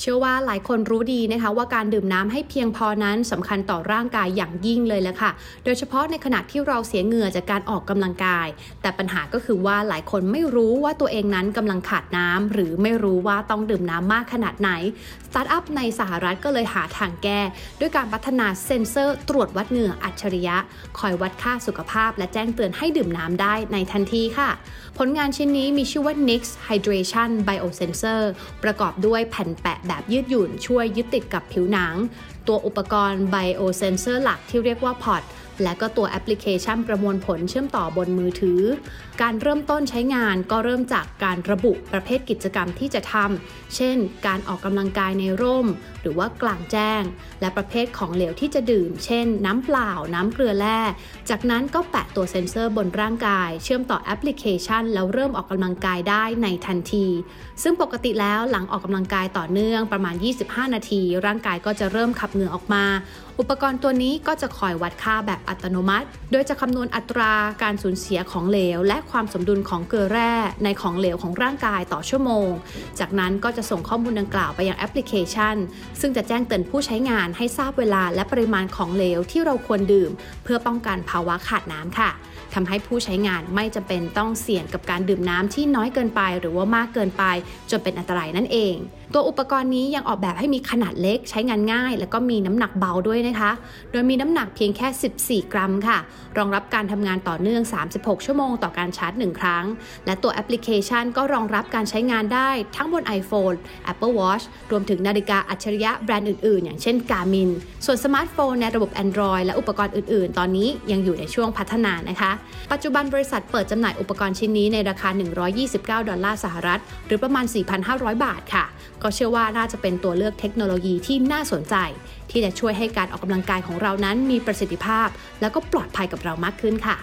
เชื่อว่าหลายคนรู้ดีนะคะว่าการดื่มน้ำให้เพียงพอนั้นสำคัญต่อร่างกายอย่างยิ่งเลยแหละค่ะโดยเฉพาะในขณะที่เราเสียเหงื่อจากการออกกำลังกายแต่ปัญหาก็คือว่าหลายคนไม่รู้ว่าตัวเองนั้นกำลังขาดน้ำหรือไม่รู้ว่าต้องดื่มน้ำมากขนาดไหนสตาร์ทอัพในสหรัฐก็เลยหาทางแก้ด้วยการพัฒนาเซ็นเซอร์ตรวจวัดเหงื่ออัจฉริยะคอยวัดค่าสุขภาพและแจ้งเตือนให้ดื่มน้ำได้ในทันทีค่ะผลงานชิ้นนี้มีชื่อว่า Nix Hydration Biosensor ประกอบด้วยแผ่นแปะแบบยืดหยุ่นช่วยยึดติดกับผิวหนังตัวอุปกรณ์ Biosensor หลักที่เรียกว่า Pod และก็ตัวแอปพลิเคชันประมวลผลเชื่อมต่อบนมือถือการเริ่มต้นใช้งานก็เริ่มจากการระบุประเภทกิจกรรมที่จะทำเช่นการออกกำลังกายในร่มหรือว่ากลางแจ้งและประเภทของเหลวที่จะดื่มเช่นน้ำเปล่าน้ำเกลือแร่จากนั้นก็แปะตัวเซ็นเซอร์บนร่างกายเชื่อมต่อแอปพลิเคชันแล้วเริ่มออกกำลังกายได้ในทันทีซึ่งปกติแล้วหลังออกกำลังกายต่อเนื่องประมาณ25นาทีร่างกายก็จะเริ่มขับเหงื่อออกมาอุปกรณ์ตัวนี้ก็จะคอยวัดค่าแบบอัตโนมัติโดยจะคำนวณอัตราการสูญเสียของเหลวและความสมดุลของเกลือแร่ในของเหลวของร่างกายต่อชั่วโมงจากนั้นก็จะส่งข้อมูลดังกล่าวไปยังแอปพลิเคชันซึ่งจะแจ้งเตือนผู้ใช้งานให้ทราบเวลาและปริมาณของเหลวที่เราควรดื่มเพื่อป้องกันภาวะขาดน้ำค่ะทำให้ผู้ใช้งานไม่จำเป็นต้องเสี่ยงกับการดื่มน้ำที่น้อยเกินไปหรือว่ามากเกินไปจนเป็นอันตรายนั่นเองตัวอุปกรณ์นี้ยังออกแบบให้มีขนาดเล็กใช้งานง่ายและก็มีน้ำหนักเบาด้วยนะคะโดยมีน้ำหนักเพียงแค่14กรัมค่ะรองรับการทำงานต่อเนื่อง36ชั่วโมงต่อการชาร์จ1ครั้งและตัวแอปพลิเคชันก็รองรับการใช้งานได้ทั้งบน iPhone Apple Watch รวมถึงนาฬิกาอัจฉริยะแบรนด์อื่นๆอย่างเช่น Garmin ส่วนสมาร์ทโฟนในระบบ Android และอุปกรณ์อื่นๆตอนนี้ยังอยู่ในช่วงพัฒนานะคะปัจจุบันบริษัทเปิดจำหน่ายอุปกรณ์ชิ้นนี้ในราคา$129หรือประมาณ 4,500 บาทค่ะก็เชื่อว่าน่าจะเป็นตัวเลือกเทคโนโลยีที่น่าสนใจที่จะช่วยให้การออกกำลังกายของเรานั้นมีประสิทธิภาพและก็ปลอดภัยกับเรามากขึ้นค่ะ